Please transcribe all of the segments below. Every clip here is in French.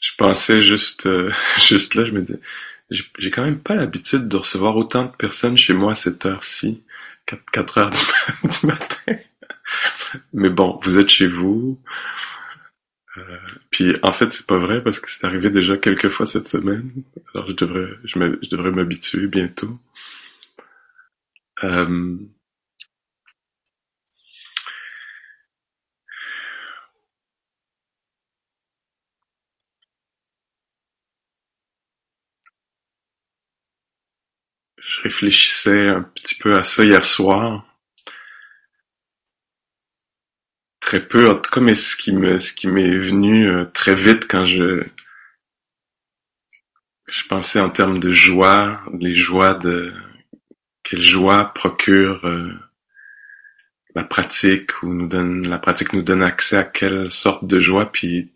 Je pensais juste là, je me disais, j'ai quand même pas l'habitude de recevoir autant de personnes chez moi à cette heure-ci, 4 heures du matin. Mais bon, vous êtes chez vous. Puis en fait, c'est pas vrai parce que c'est arrivé déjà quelques fois cette semaine. Alors je devrais m'habituer bientôt. Je réfléchissais un petit peu à ça hier soir. Très peu, en tout cas, mais ce qui m'est venu très vite quand je pensais en termes de joie, quelle joie procure la pratique ou nous donne accès à quelle sorte de joie. Puis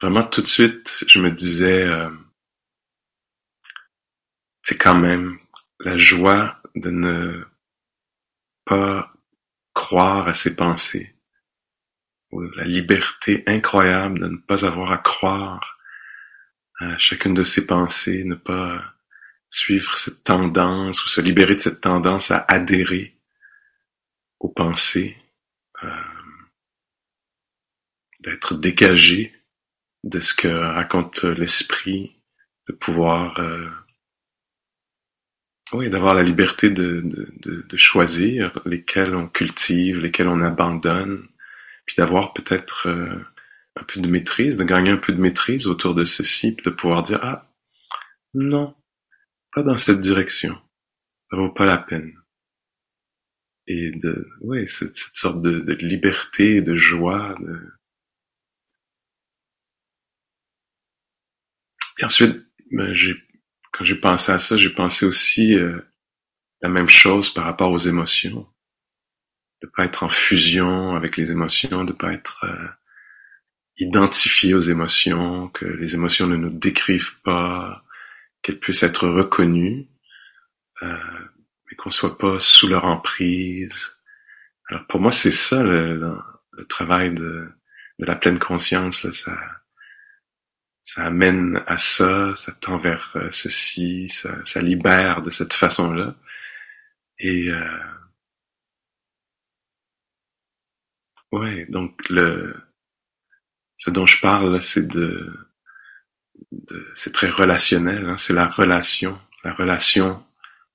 vraiment tout de suite, je me disais, c'est quand même la joie de ne pas croire à ses pensées, ou la liberté incroyable de ne pas avoir à croire à chacune de ses pensées, ne pas suivre cette tendance ou se libérer de cette tendance à adhérer aux pensées, d'être dégagé de ce que raconte l'esprit, de pouvoir d'avoir la liberté de choisir lesquels on cultive, lesquels on abandonne, puis d'avoir peut-être un peu de maîtrise, de gagner un peu de maîtrise autour de ceci, puis de pouvoir dire « Ah, non, pas dans cette direction, ça vaut pas la peine. » Et cette sorte de liberté, de joie. Et ensuite, quand j'ai pensé à ça, j'ai pensé aussi la même chose par rapport aux émotions. De pas être en fusion avec les émotions, de pas être identifié aux émotions, que les émotions ne nous décrivent pas, qu'elles puissent être reconnues, mais qu'on soit pas sous leur emprise. Alors pour moi, c'est ça le travail de la pleine conscience, là, ça amène à ça, ça tend vers ceci, ça libère de cette façon-là. Et donc ce dont je parle là, c'est c'est très relationnel, hein, c'est la relation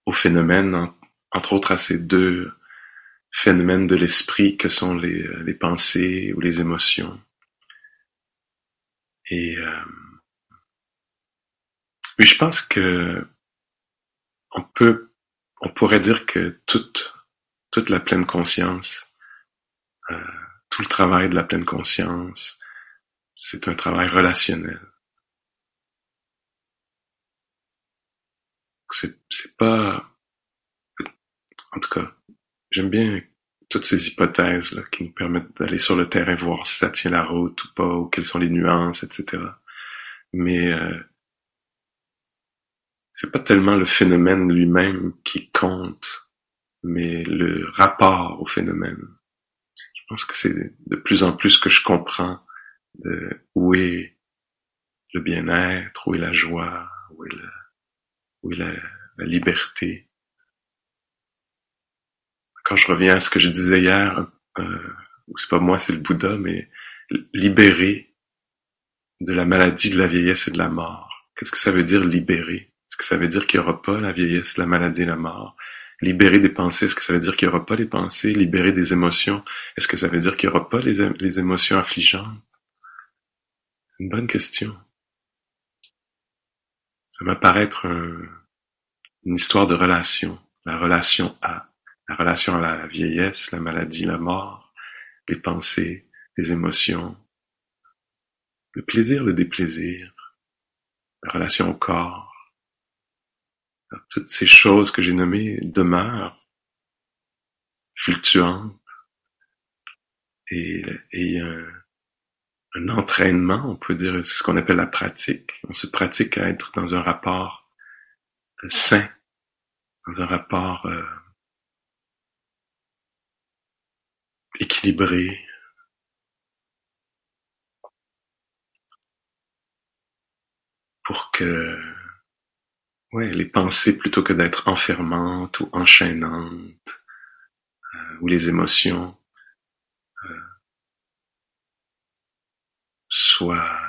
au phénomène, entre autres à ces deux phénomènes de l'esprit que sont les pensées ou les émotions. Et je pense que on pourrait dire que toute la pleine conscience, tout le travail de la pleine conscience, c'est un travail relationnel. C'est pas, en tout cas, j'aime bien toutes ces hypothèses là qui nous permettent d'aller sur le terrain voir si ça tient la route ou pas, ou quelles sont les nuances, etc. Mais c'est pas tellement le phénomène lui-même qui compte, mais le rapport au phénomène. Je pense que c'est de plus en plus que je comprends de où est le bien-être, où est la joie, où est la liberté. Quand je reviens à ce que je disais hier, c'est pas moi, c'est le Bouddha, mais libérer de la maladie, de la vieillesse et de la mort. Qu'est-ce que ça veut dire libérer? Est-ce que ça veut dire qu'il n'y aura pas la vieillesse, la maladie et la mort? Libérer des pensées, est-ce que ça veut dire qu'il n'y aura pas les pensées? Libérer des émotions, est-ce que ça veut dire qu'il n'y aura pas les émotions affligeantes? C'est une bonne question. Ça m'apparaît être une histoire de relation, la relation à la vieillesse, la maladie, la mort, les pensées, les émotions, le plaisir, le déplaisir, la relation au corps. Alors, toutes ces choses que j'ai nommées demeurent fluctuantes et un entraînement, on peut dire, c'est ce qu'on appelle la pratique. On se pratique à être dans un rapport sain, dans un rapport équilibré. Pour que les pensées, plutôt que d'être enfermantes ou enchaînantes, ou les émotions, soient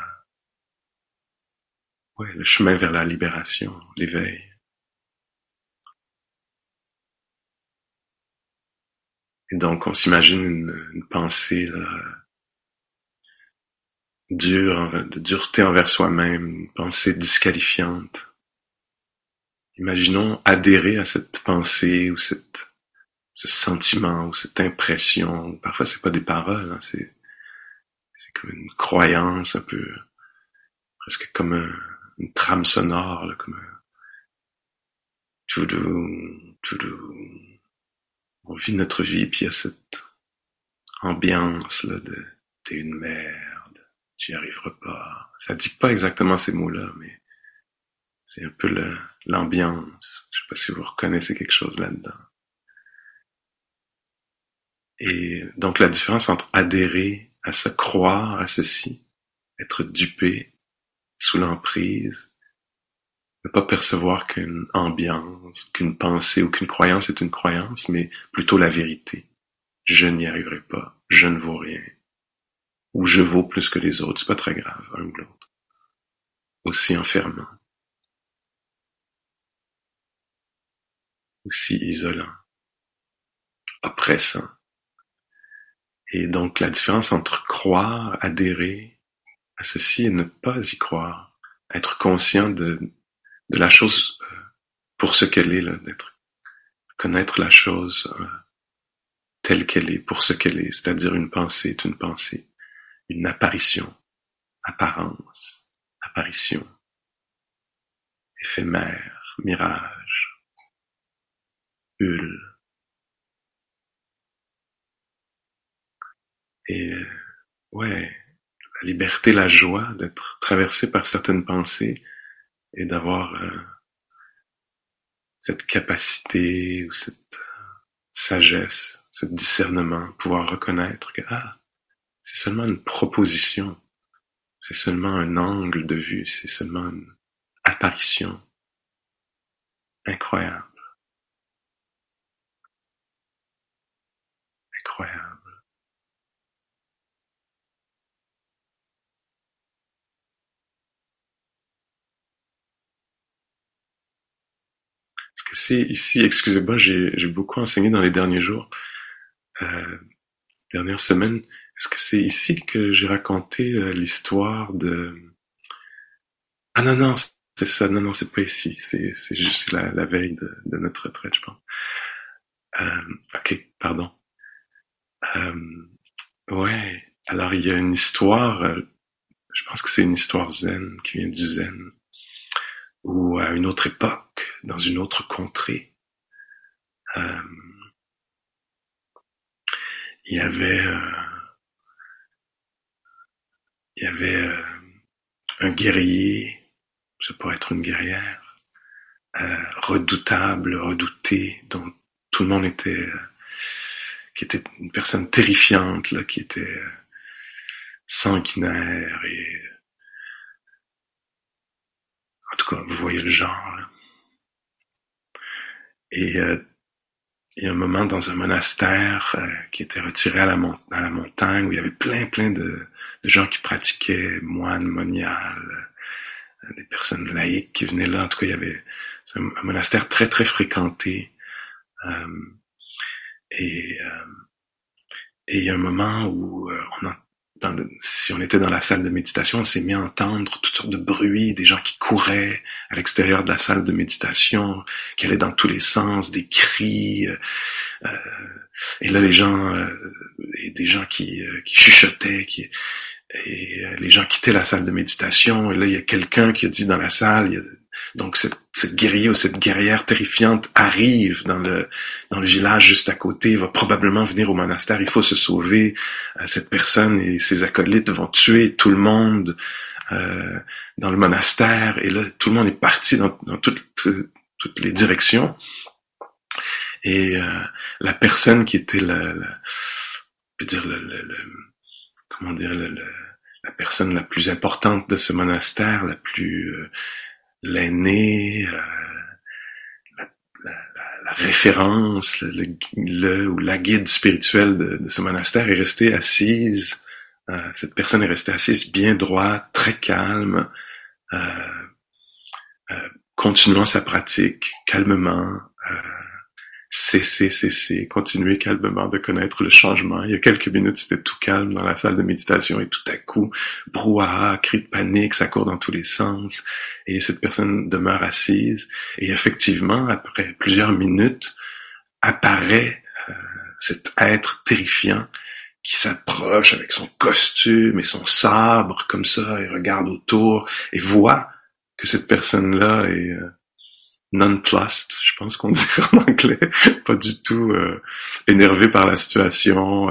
le chemin vers la libération, l'éveil. Et donc, on s'imagine une pensée de dureté envers soi-même, une pensée disqualifiante. Imaginons adhérer à cette pensée ou ce sentiment ou cette impression. Parfois, c'est pas des paroles, hein, c'est comme une croyance un peu, presque comme une trame sonore, là, comme un toudou, toudou. On vit notre vie, puis il y a cette ambiance là de « t'es une merde, tu n'y arriveras pas ». Ça ne dit pas exactement ces mots-là, mais c'est un peu l'ambiance. Je ne sais pas si vous reconnaissez quelque chose là-dedans. Et donc la différence entre adhérer à se croire à ceci, être dupé, sous l'emprise, ne pas percevoir qu'une ambiance, qu'une pensée ou qu'une croyance est une croyance, mais plutôt la vérité. Je n'y arriverai pas, je ne vaux rien. Ou je vaux plus que les autres, c'est pas très grave, un ou l'autre. Aussi enfermant. Aussi isolant. Oppressant. Et donc la différence entre croire, adhérer à ceci et ne pas y croire. Être conscient de la chose pour ce qu'elle est, là, connaître la chose telle qu'elle est, pour ce qu'elle est, c'est-à-dire une pensée est une pensée, une apparition, apparence, apparition, éphémère, mirage, huile. Et la liberté, la joie d'être traversé par certaines pensées, et d'avoir cette capacité ou cette sagesse, ce discernement, pouvoir reconnaître que c'est seulement une proposition, c'est seulement un angle de vue, c'est seulement une apparition incroyable. Incroyable. C'est ici, excusez-moi, j'ai beaucoup enseigné dans les derniers jours, dernières semaines. Est-ce que c'est ici que j'ai raconté l'histoire de... Ah non, c'est ça, non, c'est pas ici, c'est juste la veille de notre retraite, je pense. Pardon. Alors il y a une histoire, je pense que c'est une histoire zen, qui vient du zen, ou à une autre époque, dans une autre contrée, il y avait un guerrier, ça pourrait être une guerrière, redoutable, redoutée, dont tout le monde qui était une personne terrifiante, là, qui était sanguinaire et... En tout cas, vous voyez le genre, là. Et il y a un moment dans un monastère qui était retiré à la montagne, où il y avait plein de gens qui pratiquaient, moines, moniales, des personnes laïques qui venaient là. En tout cas, il y avait un monastère très, très fréquenté. Et il y a un moment où si on était dans la salle de méditation, on s'est mis à entendre toutes sortes de bruits, des gens qui couraient à l'extérieur de la salle de méditation, qui allaient dans tous les sens, des cris, Et là, les gens, des gens qui chuchotaient, et les gens quittaient la salle de méditation. Et là, il y a quelqu'un qui a dit dans la salle, donc cette guerrier ou cette guerrière terrifiante arrive dans le village juste à côté, va probablement venir au monastère, il faut se sauver. Cette personne et ses acolytes vont tuer tout le monde dans le monastère. Et là, tout le monde est parti dans toutes les directions. Et la personne qui était la personne la plus importante de ce monastère, la plus l'aînée, la référence, le ou la guide spirituelle de ce monastère est restée assise. Cette personne est restée assise bien droite, très calme, continuant sa pratique calmement. Continuer calmement de connaître le changement. Il y a quelques minutes, c'était tout calme dans la salle de méditation et tout à coup, brouhaha, cri de panique, ça court dans tous les sens. Et cette personne demeure assise. Et effectivement, après plusieurs minutes, apparaît cet être terrifiant qui s'approche avec son costume et son sabre comme ça, et regarde autour et voit que cette personne-là est... nonplussed, je pense qu'on dit en anglais, pas du tout énervé par la situation,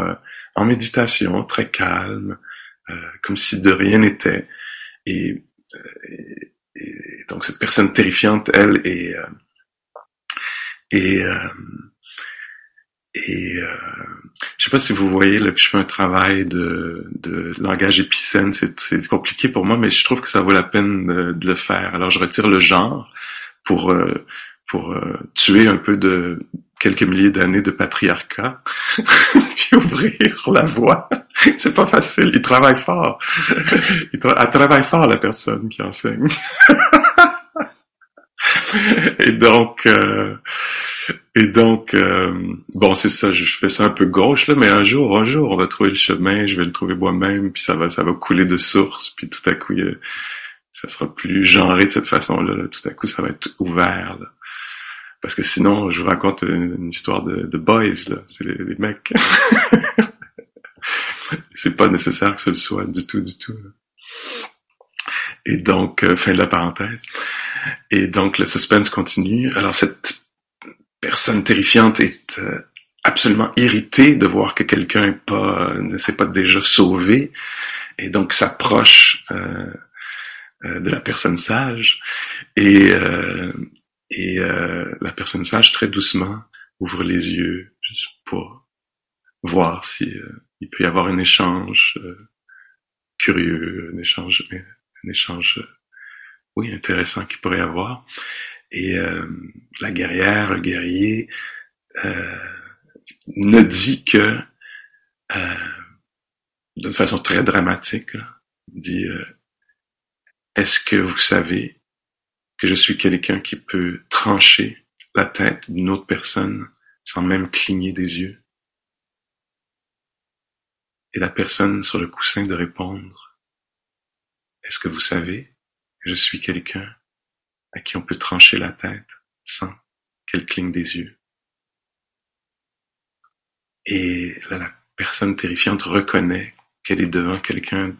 en méditation, très calme, comme si de rien n'était. Et donc cette personne terrifiante, elle, je sais pas si vous voyez là que je fais un travail de langage épicène, c'est compliqué pour moi, mais je trouve que ça vaut la peine de le faire. Alors je retire le genre, pour tuer un peu de quelques milliers d'années de patriarcat, puis ouvrir la voie. C'est pas facile, il travaille fort. Elle travaille fort, la personne qui enseigne. Bon, c'est ça, je fais ça un peu gauche, là, mais un jour, on va trouver le chemin, je vais le trouver moi-même, puis ça va couler de source, puis tout à coup, ça sera plus genré de cette façon-là. Là. Tout à coup, ça va être ouvert. Là. Parce que sinon, je vous raconte une histoire de boys. Là. C'est les mecs. C'est pas nécessaire que ce le soit du tout. Là. Et donc, fin de la parenthèse. Et donc, le suspense continue. Alors, cette personne terrifiante est absolument irritée de voir que quelqu'un ne s'est pas déjà sauvé. Et donc, s'approche... de la personne sage, et la personne sage, très doucement, ouvre les yeux juste pour voir si il peut y avoir un échange curieux, un échange intéressant qu'il pourrait y avoir. Et la guerrière, le guerrier, ne dit que, d'une façon très dramatique, là, dit... Est-ce que vous savez que je suis quelqu'un qui peut trancher la tête d'une autre personne sans même cligner des yeux? Et la personne sur le coussin de répondre, est-ce que vous savez que je suis quelqu'un à qui on peut trancher la tête sans qu'elle cligne des yeux? Et là, la personne terrifiante reconnaît qu'elle est devant quelqu'un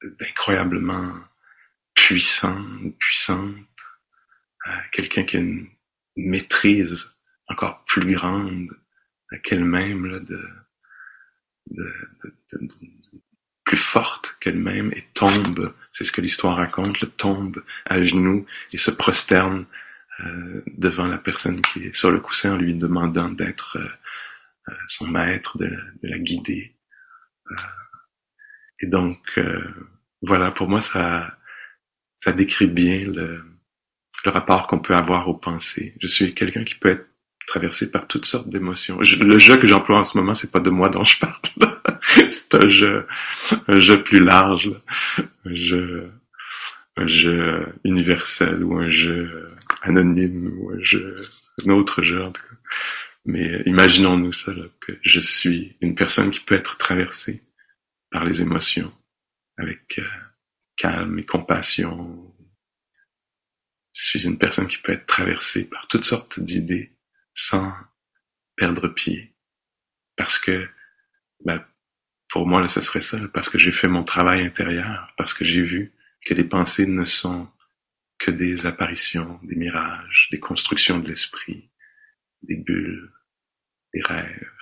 d'incroyablement puissant, puissante, quelqu'un qui a une maîtrise encore plus grande qu'elle-même, là, plus forte qu'elle-même, et tombe, c'est ce que l'histoire raconte, là, tombe à genoux et se prosterne devant la personne qui est sur le coussin en lui demandant d'être son maître, de la guider. Et donc, voilà, pour moi, ça décrit bien le rapport qu'on peut avoir aux pensées. Je suis quelqu'un qui peut être traversé par toutes sortes d'émotions. Le jeu que j'emploie en ce moment, c'est pas de moi dont je parle. Là. C'est un jeu plus large, là. Un jeu universel ou un jeu anonyme ou un autre jeu, en tout cas. Mais imaginons-nous ça, là, que je suis une personne qui peut être traversée par les émotions, avec calme et compassion. Je suis une personne qui peut être traversée par toutes sortes d'idées sans perdre pied. Parce que, pour moi, là, ce serait ça, parce que j'ai fait mon travail intérieur, parce que j'ai vu que les pensées ne sont que des apparitions, des mirages, des constructions de l'esprit, des bulles, des rêves.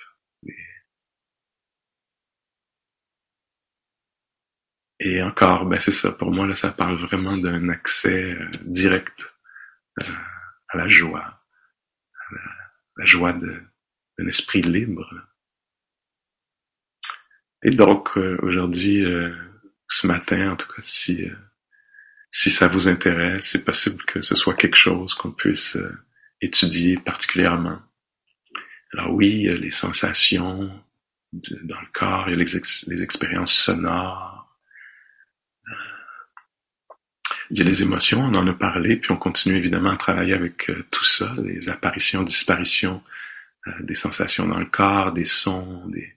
Et encore, c'est ça, pour moi, là, ça parle vraiment d'un accès direct à la joie, à la joie d'un esprit libre. Et donc, aujourd'hui, ce matin, en tout cas, si ça vous intéresse, c'est possible que ce soit quelque chose qu'on puisse étudier particulièrement. Alors oui, les sensations dans le corps, il y a les expériences sonores, il y a les émotions, on en a parlé, puis on continue évidemment à travailler avec tout ça, les apparitions, disparitions des sensations dans le corps, des sons, des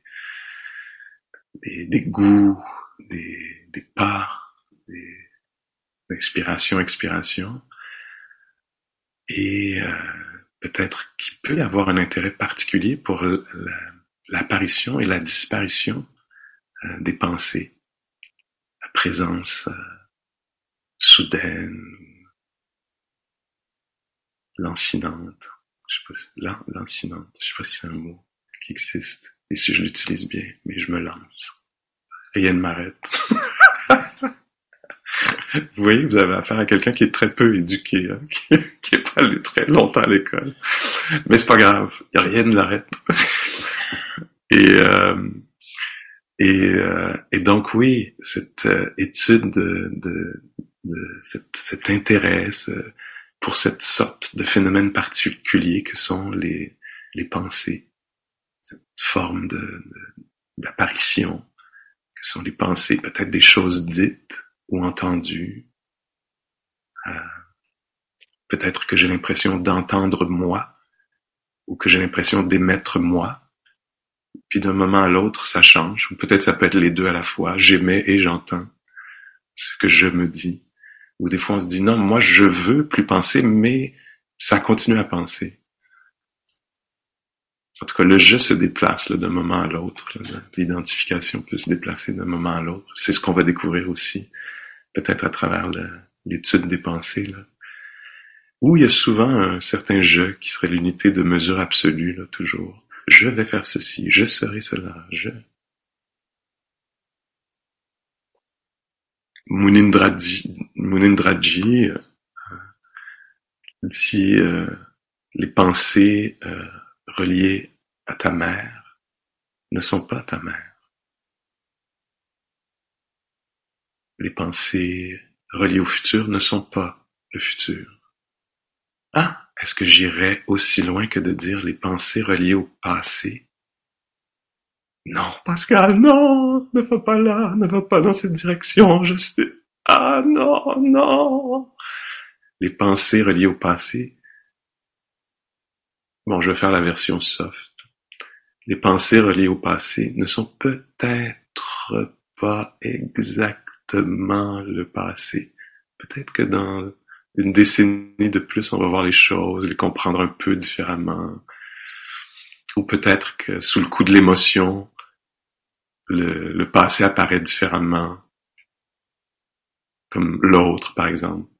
goûts, des pas, des inspirations, expirations, et peut-être qu'il peut y avoir un intérêt particulier pour l'apparition et la disparition des pensées, la présence soudaine, lancinante, je sais pas si c'est un mot qui existe, et si je l'utilise bien, mais je me lance. Rien ne m'arrête. Vous voyez, vous avez affaire à quelqu'un qui est très peu éduqué, hein, qui n'est pas allé très longtemps à l'école. Mais c'est pas grave, rien ne l'arrête. Et donc oui, cette étude de cet intérêt pour cette sorte de phénomène particulier que sont les pensées, cette forme d'apparition que sont les pensées, peut-être des choses dites ou entendu. Peut-être que j'ai l'impression d'entendre moi, ou que j'ai l'impression d'émettre moi, puis d'un moment à l'autre, ça change, ou peut-être ça peut être les deux à la fois, j'émets et j'entends ce que je me dis. Ou des fois on se dit, non, moi je veux plus penser, mais ça continue à penser. En tout cas, le « je » se déplace d'un moment à l'autre, l'identification peut se déplacer d'un moment à l'autre, c'est ce qu'on va découvrir aussi. Peut-être à travers l'étude des pensées, là. Où il y a souvent un certain « je » qui serait l'unité de mesure absolue, là, toujours. « Je vais faire ceci, je serai cela, je... » Munindraji dit les pensées reliées à ta mère ne sont pas ta mère. Les pensées reliées au futur ne sont pas le futur. Ah, est-ce que j'irais aussi loin que de dire les pensées reliées au passé? Non, Pascal, non, ne va pas là, ne va pas dans cette direction, je sais. Ah non, non. Les pensées reliées au passé. Bon, je vais faire la version soft. Les pensées reliées au passé ne sont peut-être pas exactes. Le passé. Peut-être que dans une décennie de plus, on va voir les choses, les comprendre un peu différemment. Ou peut-être que sous le coup de l'émotion, le passé apparaît différemment. Comme l'autre, par exemple.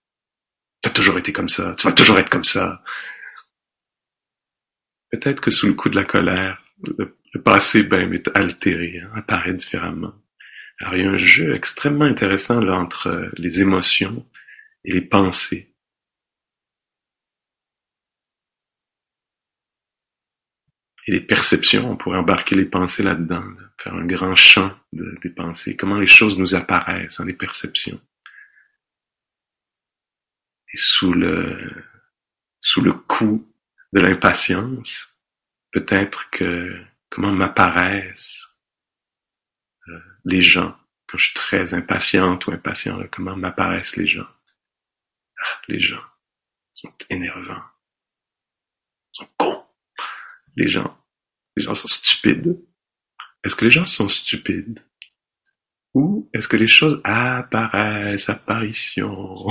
T'as toujours été comme ça, tu vas toujours être comme ça. Peut-être que sous le coup de la colère, le passé est altéré, hein, apparaît différemment. Alors, il y a un jeu extrêmement intéressant là entre les émotions et les pensées. Et les perceptions, on pourrait embarquer les pensées là-dedans, là, faire un grand champ des pensées, comment les choses nous apparaissent, hein, les perceptions. Et sous le coup de l'impatience, peut-être que comment m'apparaissent les gens, quand je suis très impatiente ou impatient, là, comment m'apparaissent les gens? Ah, les gens sont énervants, ils sont cons. Les gens sont stupides. Est-ce que les gens sont stupides? Ou est-ce que les choses apparitions?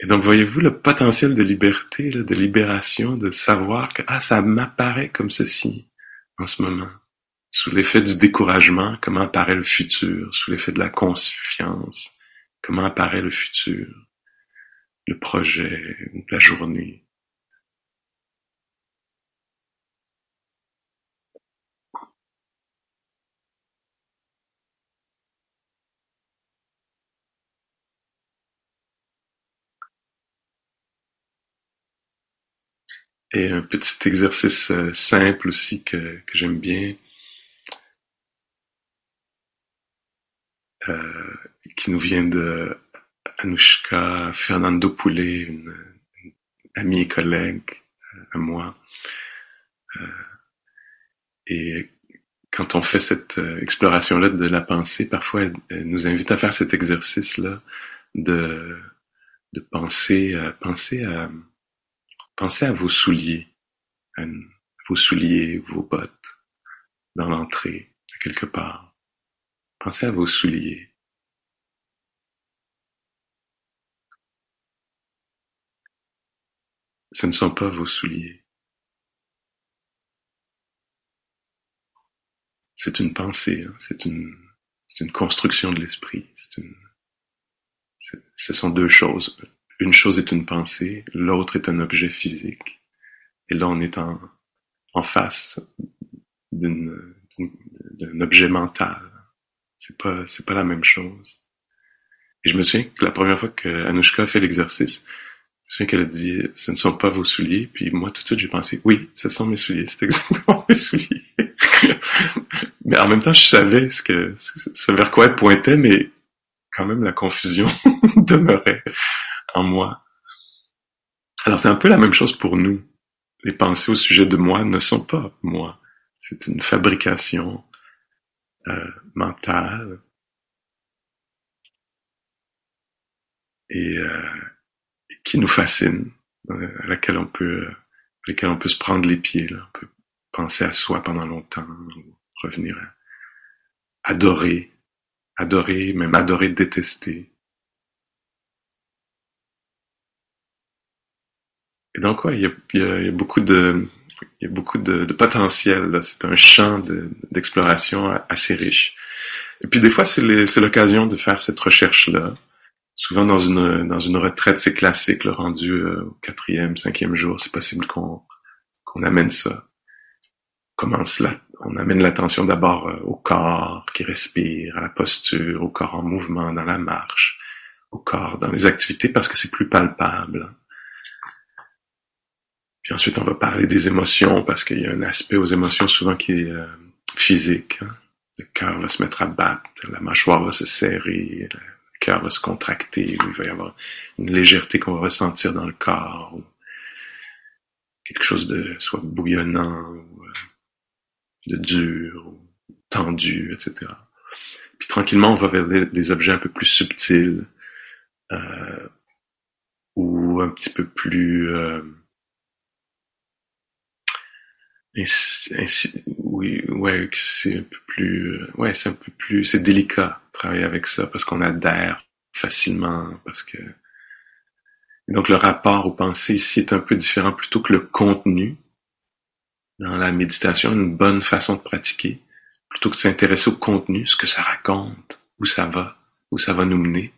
Et Donc, voyez-vous le potentiel de liberté, là, de libération, de savoir que « Ah, ça m'apparaît comme ceci en ce moment. » Sous l'effet du découragement, comment apparaît le futur? Sous l'effet de la confiance, comment apparaît le futur? Le projet, la journée. Et un petit exercice simple aussi que j'aime bien, qui nous vient de Anushka, Fernando Poulet, une amie et collègue à moi. Et quand on fait cette exploration-là de la pensée, parfois elle nous invite à faire cet exercice-là de penser à vos souliers, vos bottes, dans l'entrée, quelque part. Pensez à vos souliers. Ce ne sont pas vos souliers. C'est une pensée, hein? C'est une construction de l'esprit. Ce sont deux choses. Une chose est une pensée, l'autre est un objet physique. Et là, on est en face d'un objet mental. C'est pas la même chose. Et je me souviens que la première fois que Anushka a fait l'exercice, je me souviens qu'elle a dit « Ce ne sont pas vos souliers », puis moi, tout de suite, j'ai pensé « Oui, ce sont mes souliers, c'est exactement mes souliers. » Mais en même temps, je savais ce vers quoi elle pointait, mais quand même, la confusion demeurait en moi. Alors, c'est un peu la même chose pour nous. Les pensées au sujet de moi ne sont pas moi. C'est une fabrication mentale. Et qui nous fascine, à laquelle on peut se prendre les pieds. Là. On peut penser à soi pendant longtemps, ou revenir à adorer, même adorer, détester. Et donc, ouais, il y a beaucoup de potentiel, là. C'est un champ d'exploration assez riche. Et puis, des fois, c'est l'occasion de faire cette recherche-là. Souvent, dans une retraite, c'est classique, le rendu au 4e, 5e jour. C'est possible qu'on amène ça. On amène l'attention d'abord au corps qui respire, à la posture, au corps en mouvement, dans la marche, au corps, dans les activités, parce que c'est plus palpable. Puis ensuite, on va parler des émotions, parce qu'il y a un aspect aux émotions souvent qui est physique. Hein? Le cœur va se mettre à battre, la mâchoire va se serrer, le cœur va se contracter, il va y avoir une légèreté qu'on va ressentir dans le corps, ou quelque chose de soit bouillonnant, ou de dur, ou tendu, etc. Puis tranquillement, on va vers des objets un peu plus subtils, ou un petit peu plus... c'est un peu plus, c'est délicat de travailler avec ça parce qu'on adhère facilement, et donc le rapport aux pensées ici est un peu différent plutôt que le contenu. Dans la méditation, une bonne façon de pratiquer, plutôt que de s'intéresser au contenu, ce que ça raconte, où ça va nous mener,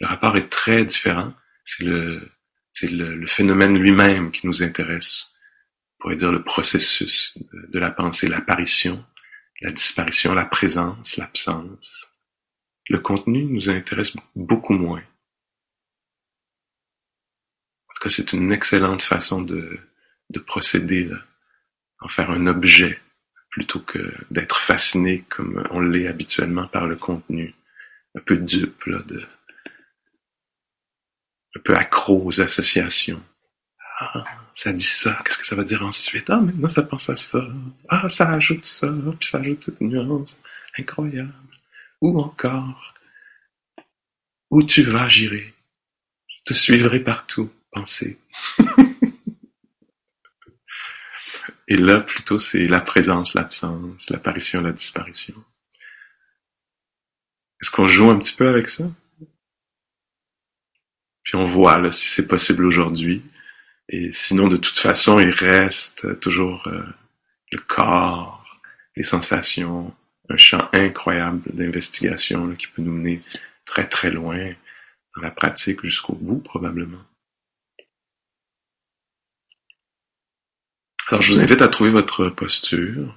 le rapport est très différent. C'est le phénomène lui-même qui nous intéresse. On pourrait dire le processus de la pensée, l'apparition, la disparition, la présence, l'absence. Le contenu nous intéresse beaucoup moins. En tout cas, c'est une excellente façon de procéder, là, en faire un objet, plutôt que d'être fasciné comme on l'est habituellement par le contenu, un peu dupe, là, un peu accro aux associations. Ah, ça dit ça, qu'est-ce que ça va dire ensuite? Ah, maintenant ça pense à ça. Ah, ça ajoute ça, puis ça ajoute cette nuance. Incroyable. Ou encore, où tu vas, j'irai. Je te suivrai partout, pensez. Et là, plutôt, c'est la présence, l'absence, l'apparition, la disparition. Est-ce qu'on joue un petit peu avec ça? puis on voit là, si c'est possible aujourd'hui. Et sinon, de toute façon, il reste toujours le corps, les sensations, un champ incroyable d'investigation là, qui peut nous mener très très loin dans la pratique jusqu'au bout, probablement. Alors, je vous invite à trouver votre posture.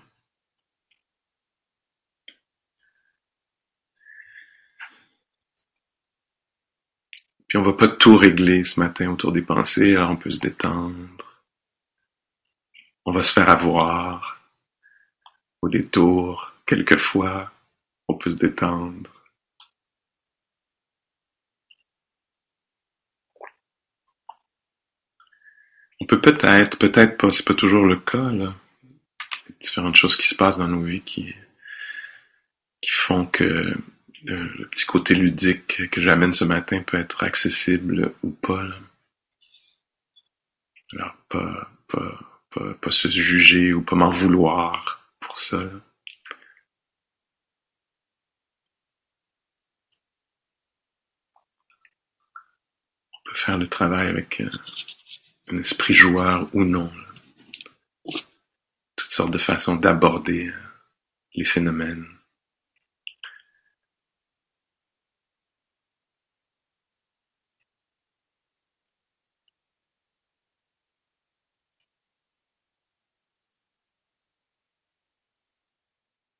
Puis on ne va pas tout régler ce matin autour des pensées, alors on peut se détendre. On va se faire avoir au détour. Quelquefois, on peut se détendre. On peut peut-être pas, c'est pas toujours le cas, là. Il y a différentes choses qui se passent dans nos vies qui font que le petit côté ludique que j'amène ce matin peut être accessible ou pas, là. Alors, pas se juger ou pas m'en vouloir pour ça, là. On peut faire le travail avec un esprit joueur ou non, là. Toutes sortes de façons d'aborder les phénomènes.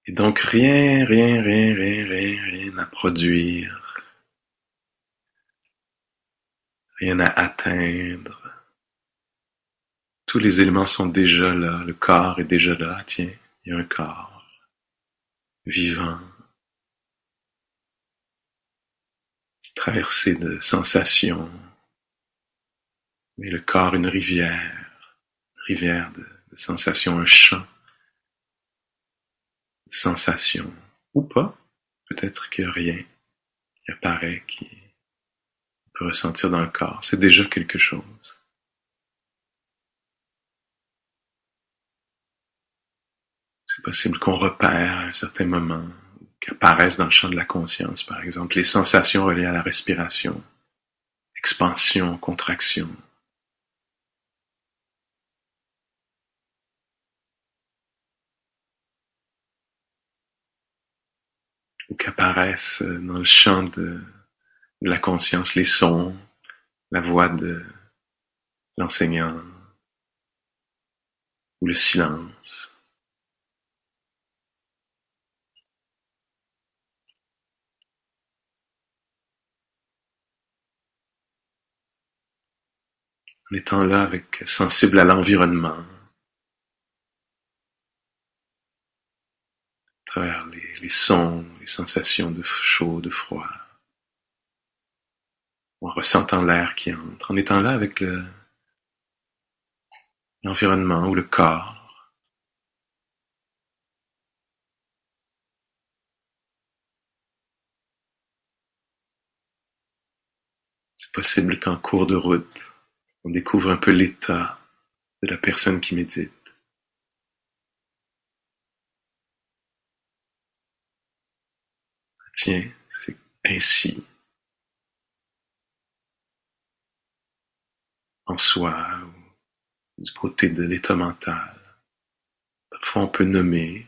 Et donc rien à produire, rien à atteindre. Tous les éléments sont déjà là, le corps est déjà là, tiens, il y a un corps vivant, traversé de sensations, mais le corps une rivière de sensations, un champ. Sensation, ou pas, peut-être qu'il n'y a rien qui apparaît, qui peut ressentir dans le corps, c'est déjà quelque chose. C'est possible qu'on repère à un certain moment, qu'apparaissent dans le champ de la conscience, par exemple, les sensations reliées à la respiration, expansion, contraction. Ou qu'apparaissent dans le champ de la conscience les sons, la voix de l'enseignant, ou le silence. En étant là, sensible à l'environnement, à travers les sons, les sensations de chaud, de froid, en ressentant l'air qui entre, en étant là avec l'environnement ou le corps. C'est possible qu'en cours de route, on découvre un peu l'état de la personne qui médite. Tiens, c'est ainsi, en soi, ou du côté de l'état mental. Parfois on peut nommer,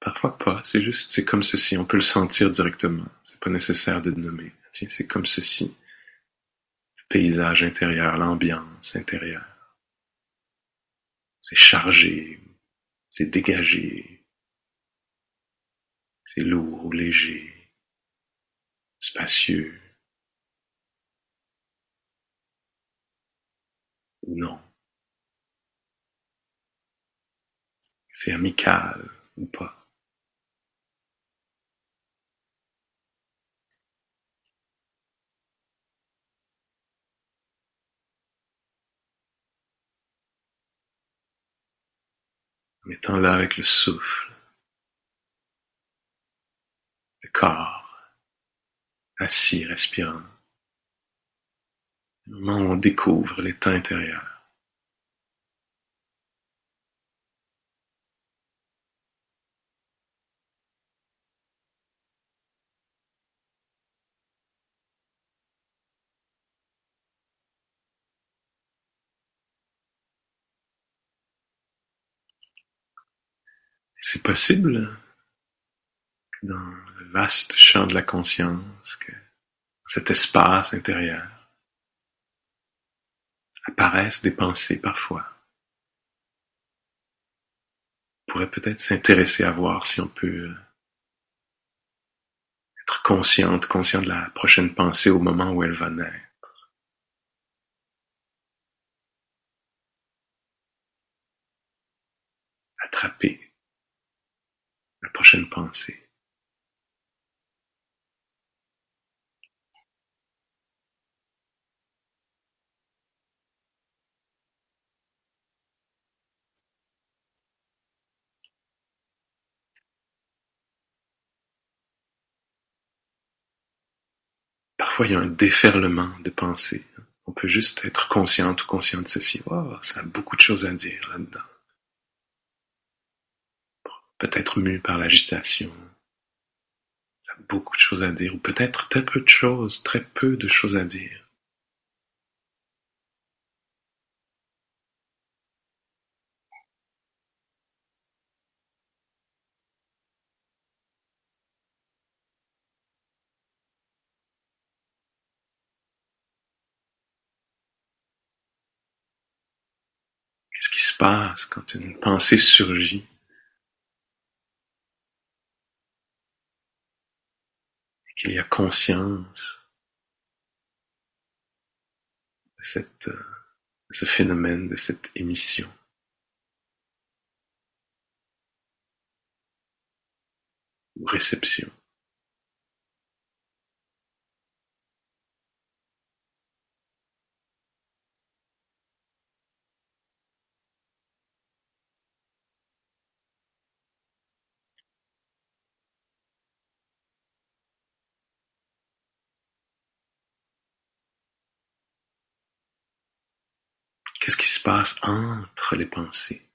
parfois pas, c'est juste, c'est comme ceci, on peut le sentir directement, c'est pas nécessaire de nommer. Tiens, c'est comme ceci, le paysage intérieur, l'ambiance intérieure, c'est chargé, c'est dégagé. C'est lourd ou léger, spacieux, ou non. C'est amical ou pas. En étant là avec le souffle, corps, assis, respirant. Le moment où on découvre l'état intérieur. C'est possible que dans le vaste champ de la conscience, que cet espace intérieur, apparaissent des pensées parfois. On pourrait peut-être s'intéresser à voir si on peut être conscient de la prochaine pensée au moment où elle va naître. Attraper la prochaine pensée. Parfois, il y a un déferlement de pensées. On peut juste être conscient de ceci. Oh, ça a beaucoup de choses à dire là-dedans. Peut-être mu par l'agitation. Ça a beaucoup de choses à dire, ou peut-être très peu de choses à dire. Qu'est-ce qui se passe quand une pensée surgit? Qu'il y a conscience de ce phénomène, de cette émission. Ou réception. Qu'est-ce qui se passe entre les pensées?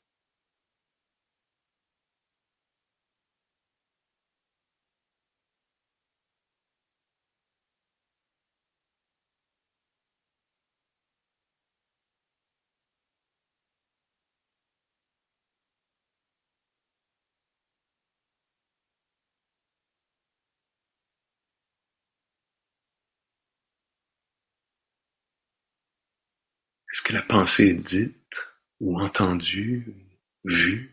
Est-ce que la pensée est dite, ou entendue, ou vue?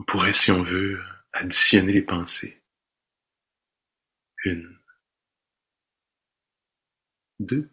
On pourrait, si on veut, additionner les pensées. 1, 2.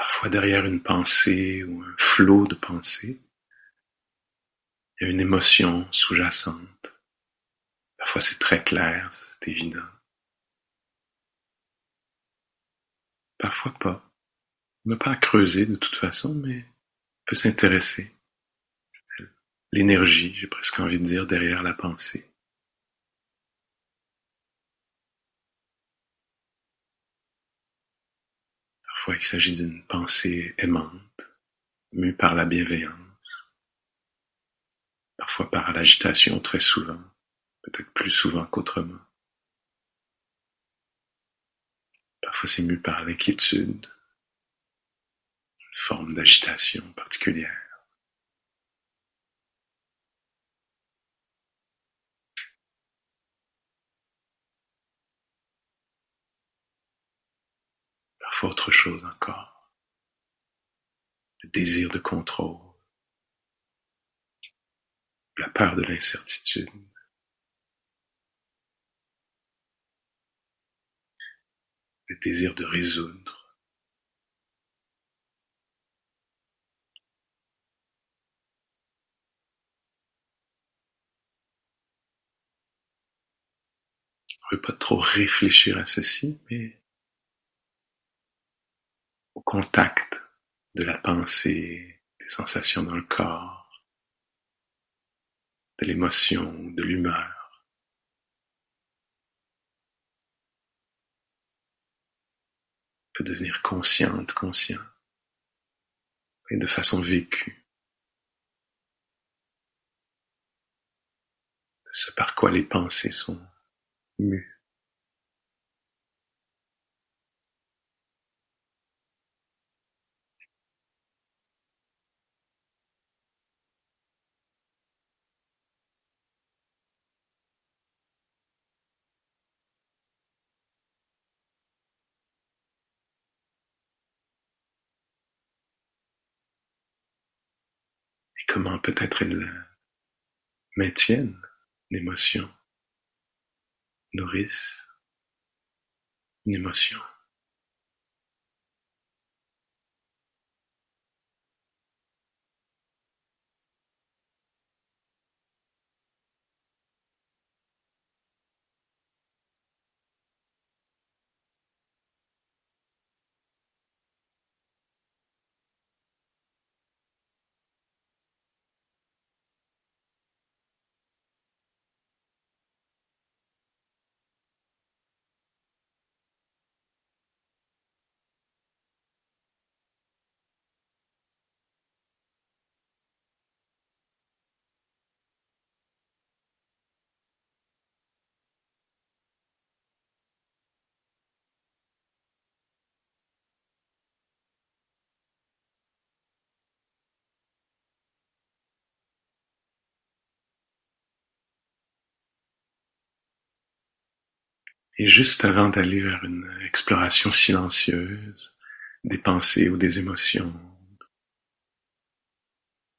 parfois derrière une pensée ou un flot de pensée, il y a une émotion sous-jacente. Parfois c'est très clair, c'est évident. Parfois pas. On n'a pas à creuser de toute façon, mais on peut s'intéresser. L'énergie, j'ai presque envie de dire, derrière la pensée. Parfois, il s'agit d'une pensée aimante, mue par la bienveillance. Parfois par l'agitation, très souvent, peut-être plus souvent qu'autrement. Parfois, c'est mue par l'inquiétude, une forme d'agitation particulière. Parfois autre chose encore, le désir de contrôle, la peur de l'incertitude. Le désir de résoudre. On ne peut pas trop réfléchir à ceci, mais au contact de la pensée, des sensations dans le corps, de l'émotion, de l'humeur. Peut devenir consciente, conscient, et de façon vécue, de ce par quoi les pensées sont mues. Comment peut-être elles maintiennent l'émotion, nourrissent une émotion. Et juste avant d'aller vers une exploration silencieuse des pensées ou des émotions,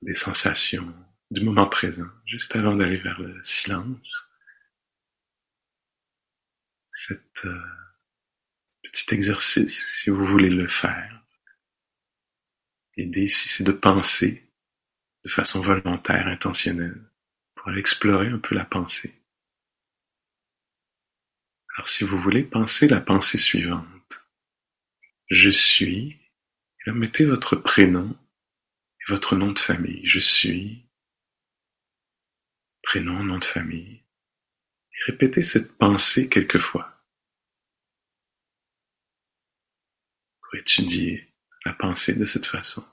des sensations, du moment présent, juste avant d'aller vers le silence, cet petit exercice, si vous voulez le faire, l'idée ici c'est de penser de façon volontaire, intentionnelle, pour aller explorer un peu la pensée. Alors, si vous voulez, pensez la pensée suivante. Je suis, et là, mettez votre prénom et votre nom de famille. Je suis, prénom, nom de famille. Et répétez cette pensée quelques fois pour étudier la pensée de cette façon.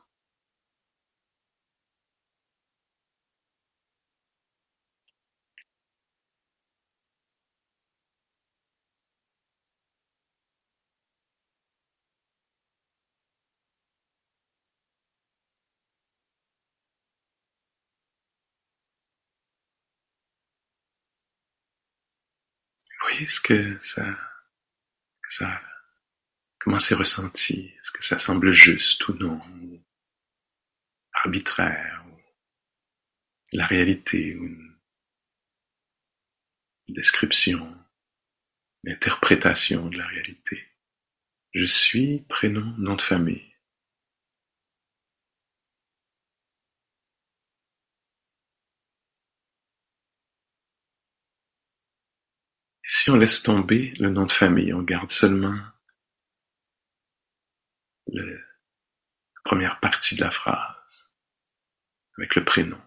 Vous voyez ce que ça, comment c'est ressenti? Est-ce que ça semble juste ou non? Ou arbitraire? Ou la réalité? Ou une description? Une interprétation de la réalité? Je suis, prénom, nom de famille. Si on laisse tomber le nom de famille, on garde seulement la première partie de la phrase, avec le prénom.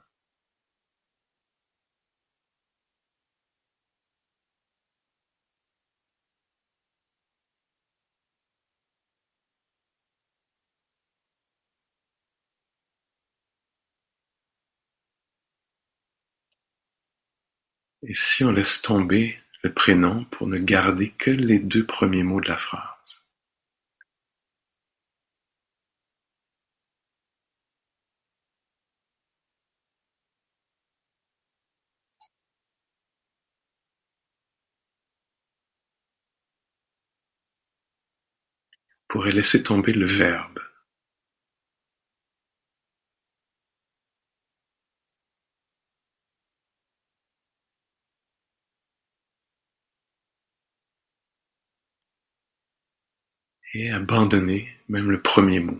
Et si on laisse tomber le prénom pour ne garder que les deux premiers mots de la phrase. On pourrait laisser tomber le verbe. Et abandonner même le premier mot.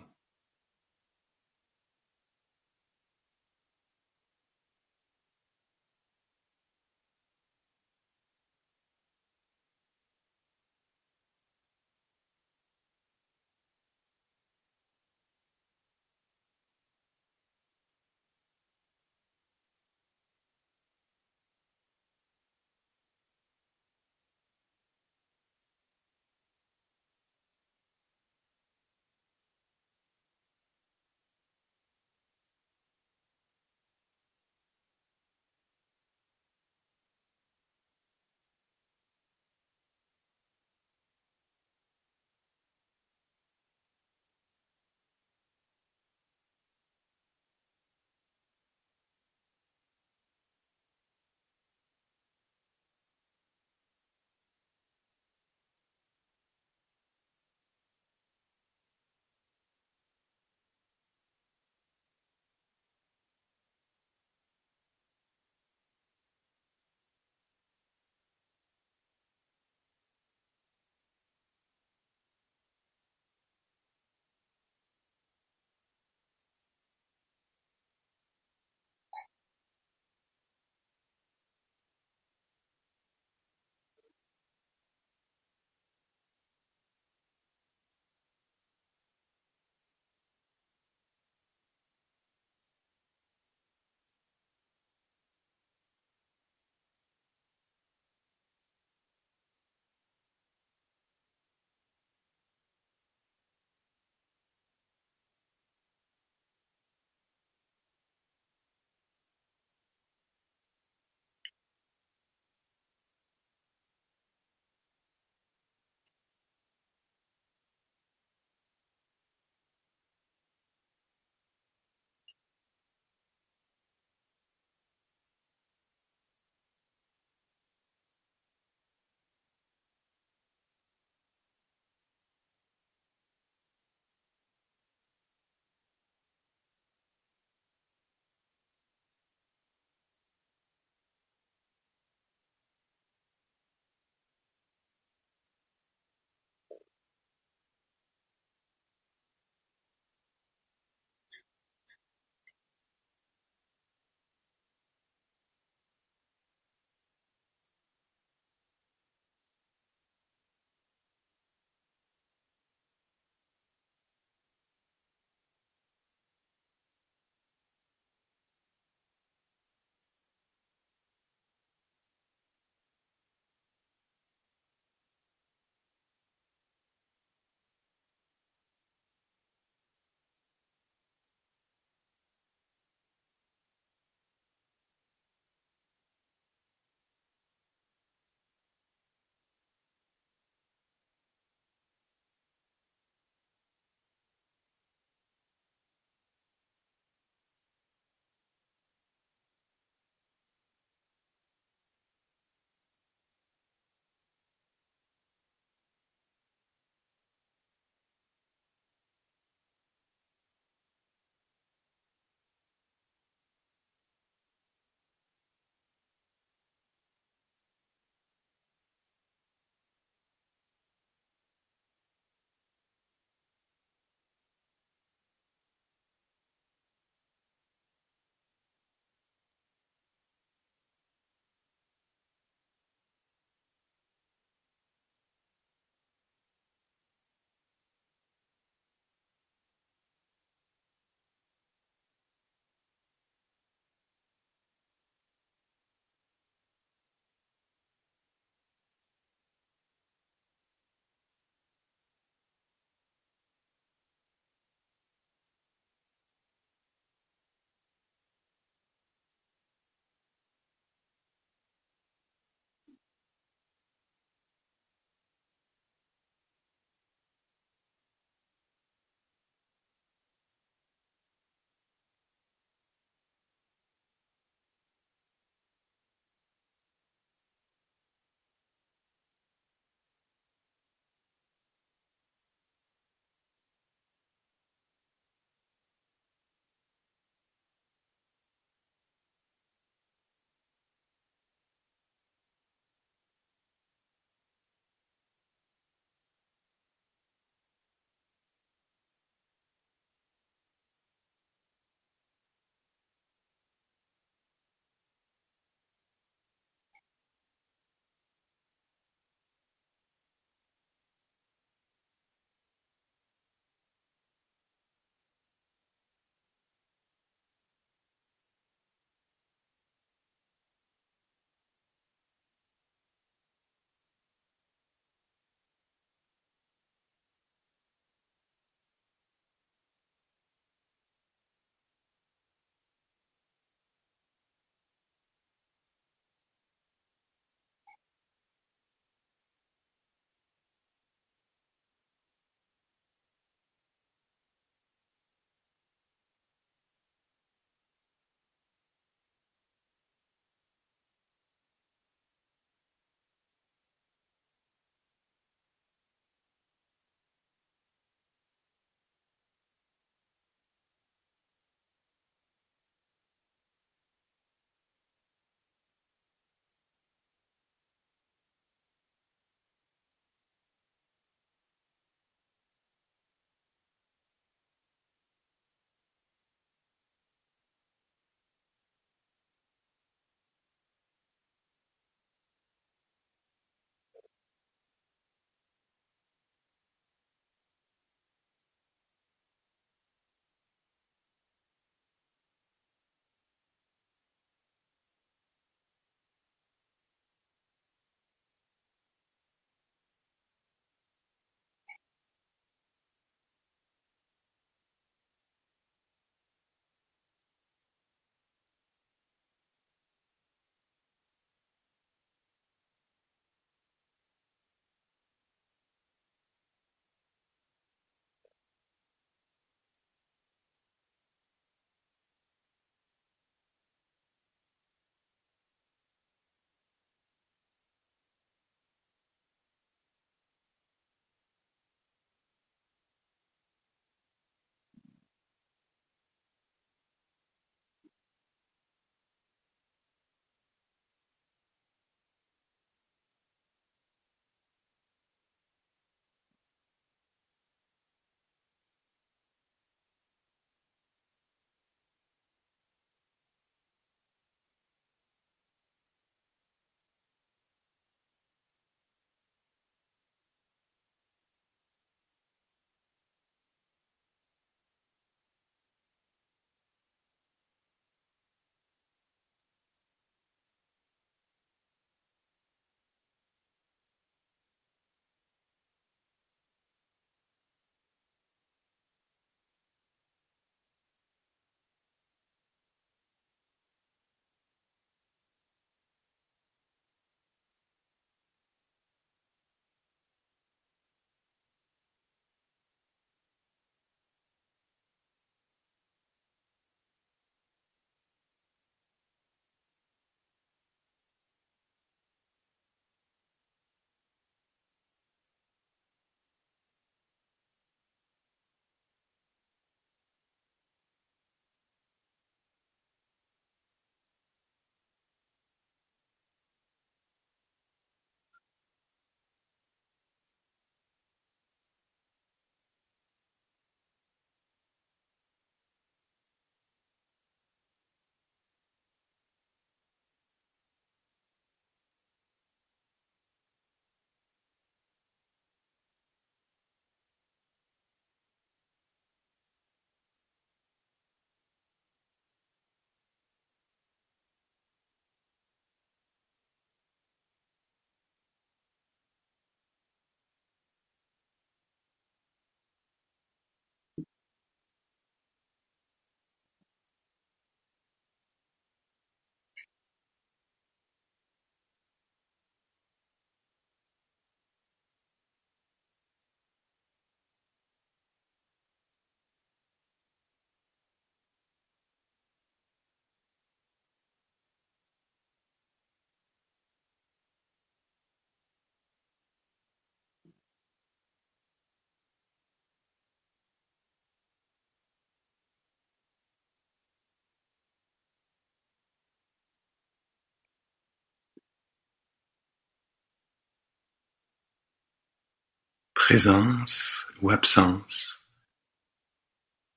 présence ou absence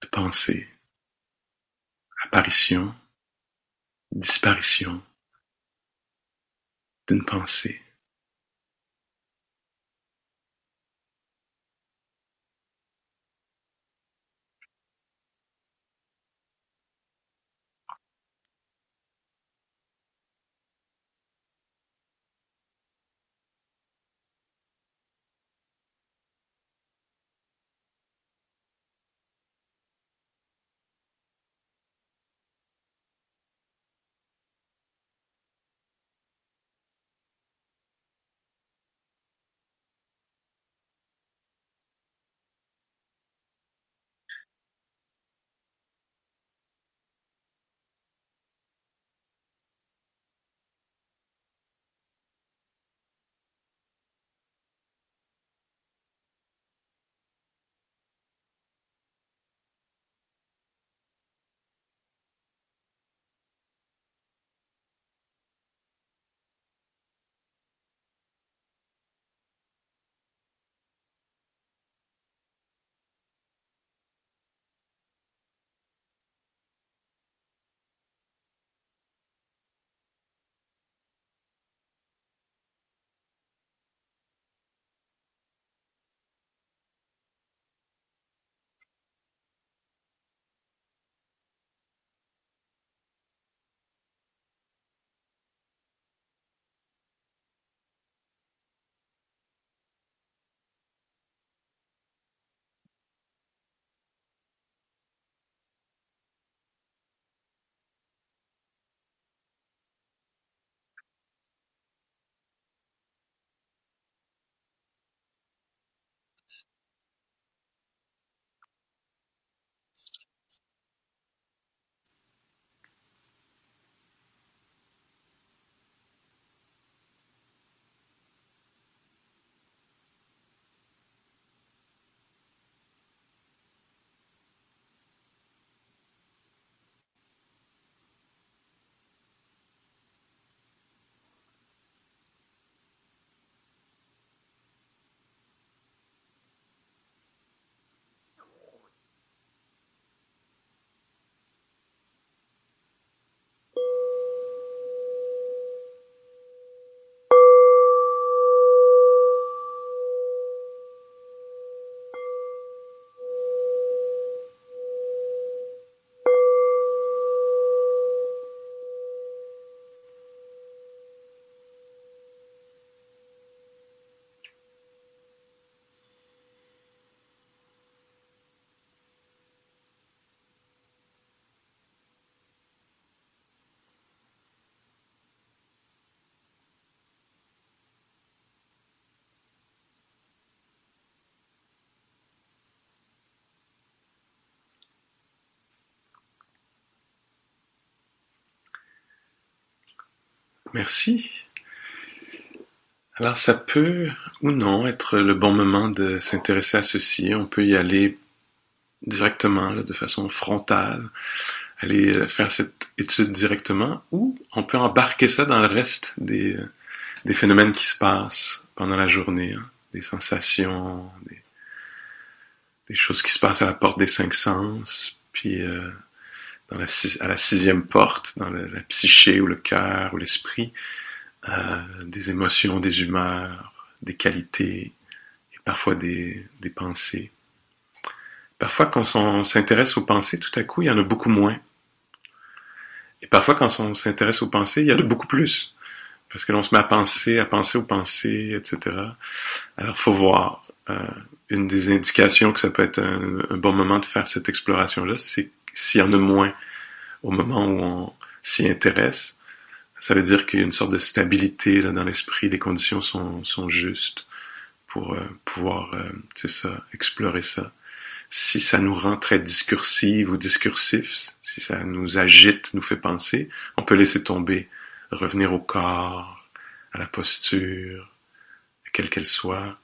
de pensée, apparition, disparition d'une pensée. Merci. Alors, ça peut ou non être le bon moment de s'intéresser à ceci. On peut y aller directement, là, de façon frontale, aller faire cette étude directement, ou on peut embarquer ça dans le reste des phénomènes qui se passent pendant la journée, hein. Des sensations, des choses qui se passent à la porte des cinq sens, puis... à la sixième porte, dans la psyché ou le cœur ou l'esprit, des émotions, des humeurs, des qualités, et parfois des pensées. Parfois, quand on s'intéresse aux pensées, tout à coup, il y en a beaucoup moins. Et parfois, quand on s'intéresse aux pensées, il y en a beaucoup plus. Parce que l'on se met à penser aux pensées, etc. Alors, faut voir. Une des indications que ça peut être un bon moment de faire cette exploration-là, c'est s'il y en a moins au moment où on s'y intéresse, ça veut dire qu'il y a une sorte de stabilité là, dans l'esprit, les conditions sont justes pour pouvoir explorer ça. Si ça nous rend très discursive ou discursif, si ça nous agite, nous fait penser, on peut laisser tomber, revenir au corps, à la posture, quelle qu'elle soit,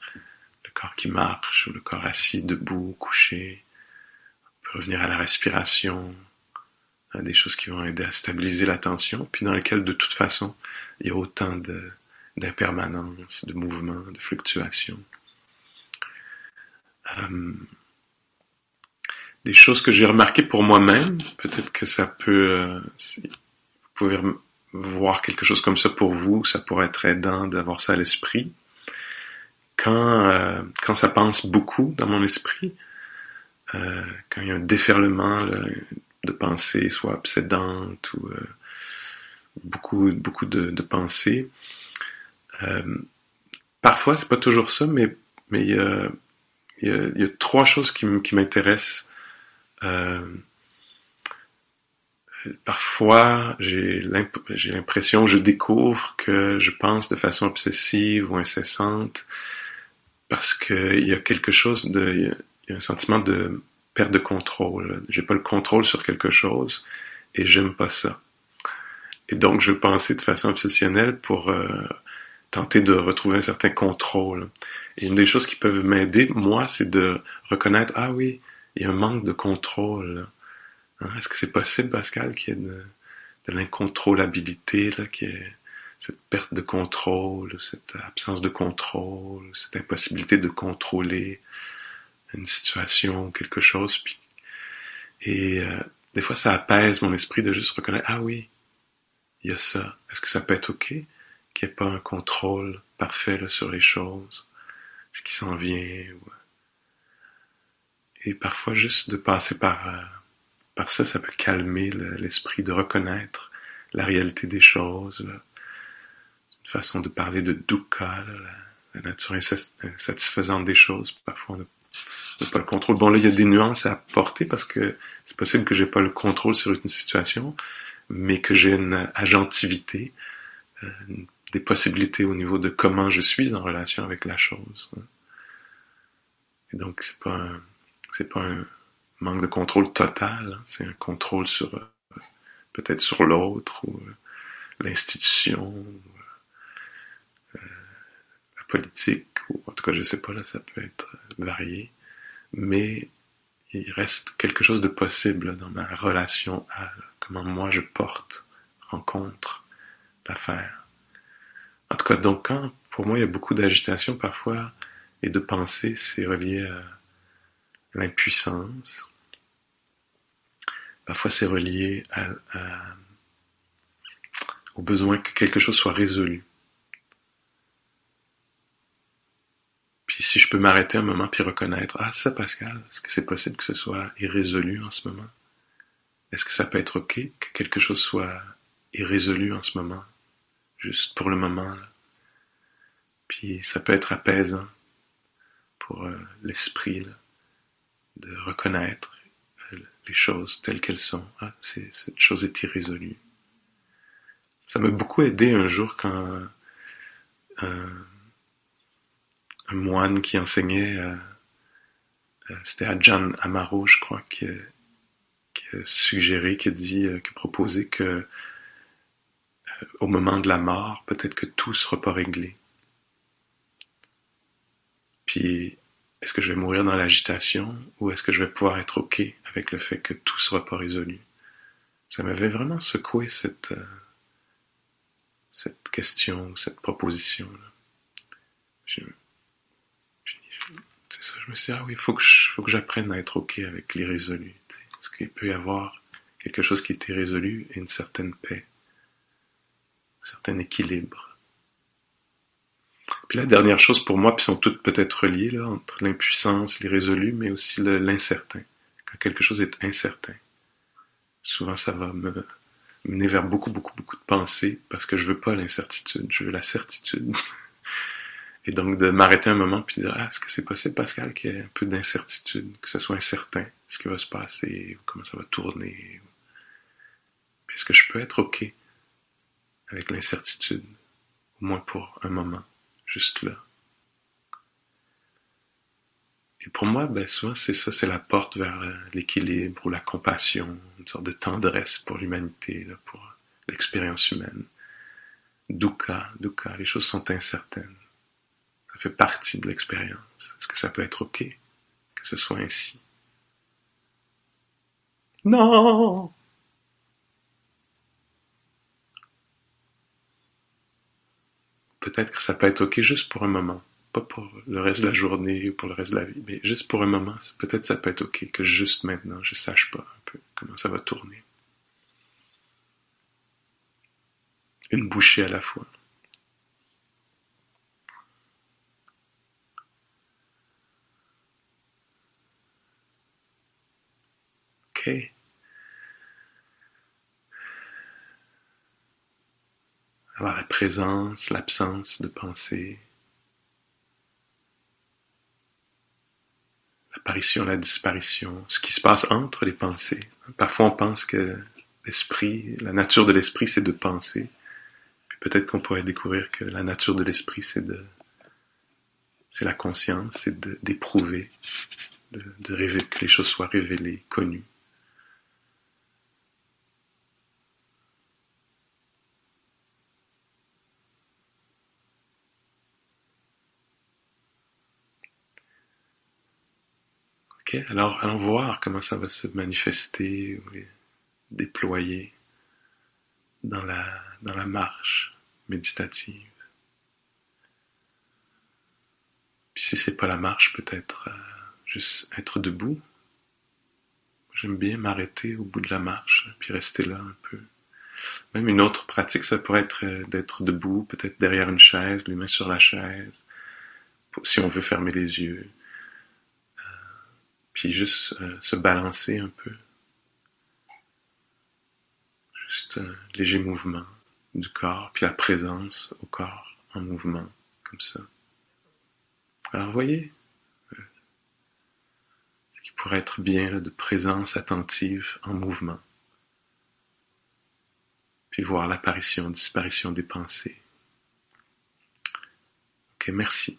le corps qui marche, ou le corps assis, debout, couché. Revenir à la respiration, à des choses qui vont aider à stabiliser la tension, puis dans lesquelles, de toute façon, il y a autant d'impermanence, de mouvement, de fluctuation. des choses que j'ai remarquées pour moi-même. Peut-être que ça peut, si vous pouvez voir quelque chose comme ça pour vous, ça pourrait être aidant d'avoir ça à l'esprit. Quand ça pense beaucoup dans mon esprit, quand il y a un déferlement là, de pensées, soit obsédantes ou beaucoup de pensées, parfois c'est pas toujours ça, mais il y a trois choses qui m'intéressent. Parfois, j'ai l'impression, je découvre que je pense de façon obsessive ou incessante parce qu'il y a quelque chose il y a un sentiment de perte de contrôle. J'ai pas le contrôle sur quelque chose et j'aime pas ça. Et donc, je veux penser de façon obsessionnelle pour tenter de retrouver un certain contrôle. Et une des choses qui peuvent m'aider, moi, c'est de reconnaître, ah oui, il y a un manque de contrôle. Hein, est-ce que c'est possible, Pascal, qu'il y ait de l'incontrôlabilité, là, qu'il y ait cette perte de contrôle, cette absence de contrôle, cette impossibilité de contrôler une situation ou quelque chose. Et des fois, ça apaise mon esprit de juste reconnaître, ah oui, il y a ça. Est-ce que ça peut être OK qu'il n'y ait pas un contrôle parfait là, sur les choses, ce qui s'en vient. Et parfois, juste de passer par ça, ça peut calmer l'esprit, de reconnaître la réalité des choses. Là. Une façon de parler de dukkha, là, la nature insatisfaisante des choses. Parfois, on n'a pas le contrôle. Bon, là, il y a des nuances à apporter parce que c'est possible que j'ai pas le contrôle sur une situation, mais que j'ai une agentivité, des possibilités au niveau de comment je suis en relation avec la chose. Hein. Et donc, c'est pas un manque de contrôle total, hein. C'est un contrôle sur peut-être sur l'autre ou l'institution, ou la politique, ou en tout cas je sais pas là, ça peut être varié, mais il reste quelque chose de possible là, dans ma relation à comment moi je porte, rencontre l'affaire. En tout cas, donc quand pour moi il y a beaucoup d'agitation parfois et de pensée, c'est relié à l'impuissance. Parfois, c'est relié au besoin que quelque chose soit résolu. Puis si je peux m'arrêter un moment puis reconnaître, ah ça Pascal, est-ce que c'est possible que ce soit irrésolu en ce moment? Est-ce que ça peut être OK que quelque chose soit irrésolu en ce moment? Juste pour le moment. Là. Puis ça peut être apaisant pour l'esprit, là. De reconnaître les choses telles qu'elles sont. Ah, cette chose est irrésolue. Ça m'a beaucoup aidé un jour quand un moine qui enseignait, c'était à John Amaro, je crois, qui a suggéré, qui a proposé que au moment de la mort, peut-être que tout sera pas réglé. Puis, est-ce que je vais mourir dans l'agitation ou est-ce que je vais pouvoir être OK avec le fait que tout ne sera pas résolu? Ça m'avait vraiment secoué cette question, cette proposition-là. C'est ça, je me suis dit, ah oui, il faut que j'apprenne à être OK avec l'irrésolu. Tu sais, parce qu'il peut y avoir quelque chose qui est irrésolu et une certaine paix, un certain équilibre. Puis la dernière chose pour moi, puis sont toutes peut-être reliées, là, entre l'impuissance, l'irrésolu, mais aussi l'incertain. Quand quelque chose est incertain, souvent ça va me mener vers beaucoup de pensées, parce que je veux pas l'incertitude, je veux la certitude. Et donc de m'arrêter un moment puis de dire, ah, est-ce que c'est possible, Pascal, qu'il y ait un peu d'incertitude, que ce soit incertain, ce qui va se passer, ou comment ça va tourner, ou... est-ce que je peux être OK avec l'incertitude, au moins pour un moment? Juste là. Et pour moi, ben, souvent, c'est ça, c'est la porte vers l'équilibre ou la compassion, une sorte de tendresse pour l'humanité, là, pour l'expérience humaine. Dukkha, les choses sont incertaines. Ça fait partie de l'expérience. Est-ce que ça peut être OK que ce soit ainsi? Non! Peut-être que ça peut être OK juste pour un moment, pas pour le reste de la journée ou pour le reste de la vie, mais juste pour un moment, peut-être ça peut être ok que juste maintenant, je sache pas un peu comment ça va tourner. Une bouchée à la fois. Ok. Alors la présence, l'absence de pensée, l'apparition, la disparition, ce qui se passe entre les pensées. Parfois on pense que l'esprit, la nature de l'esprit c'est de penser, puis peut-être qu'on pourrait découvrir que la nature de l'esprit c'est la conscience, c'est d'éprouver, de rêver, que les choses soient révélées, connues. Okay, alors allons voir comment ça va se manifester ou déployer dans la marche méditative. Puis si c'est pas la marche, peut-être juste être debout. J'aime bien m'arrêter au bout de la marche, puis rester là un peu. Même une autre pratique, ça pourrait être d'être debout, peut-être derrière une chaise, les mains sur la chaise, si on veut fermer les yeux. Puis juste se balancer un peu. Juste un léger mouvement du corps, puis la présence au corps en mouvement, comme ça. Alors voyez, ce qui pourrait être bien là, de présence attentive en mouvement. Puis voir l'apparition, disparition des pensées. Ok, merci.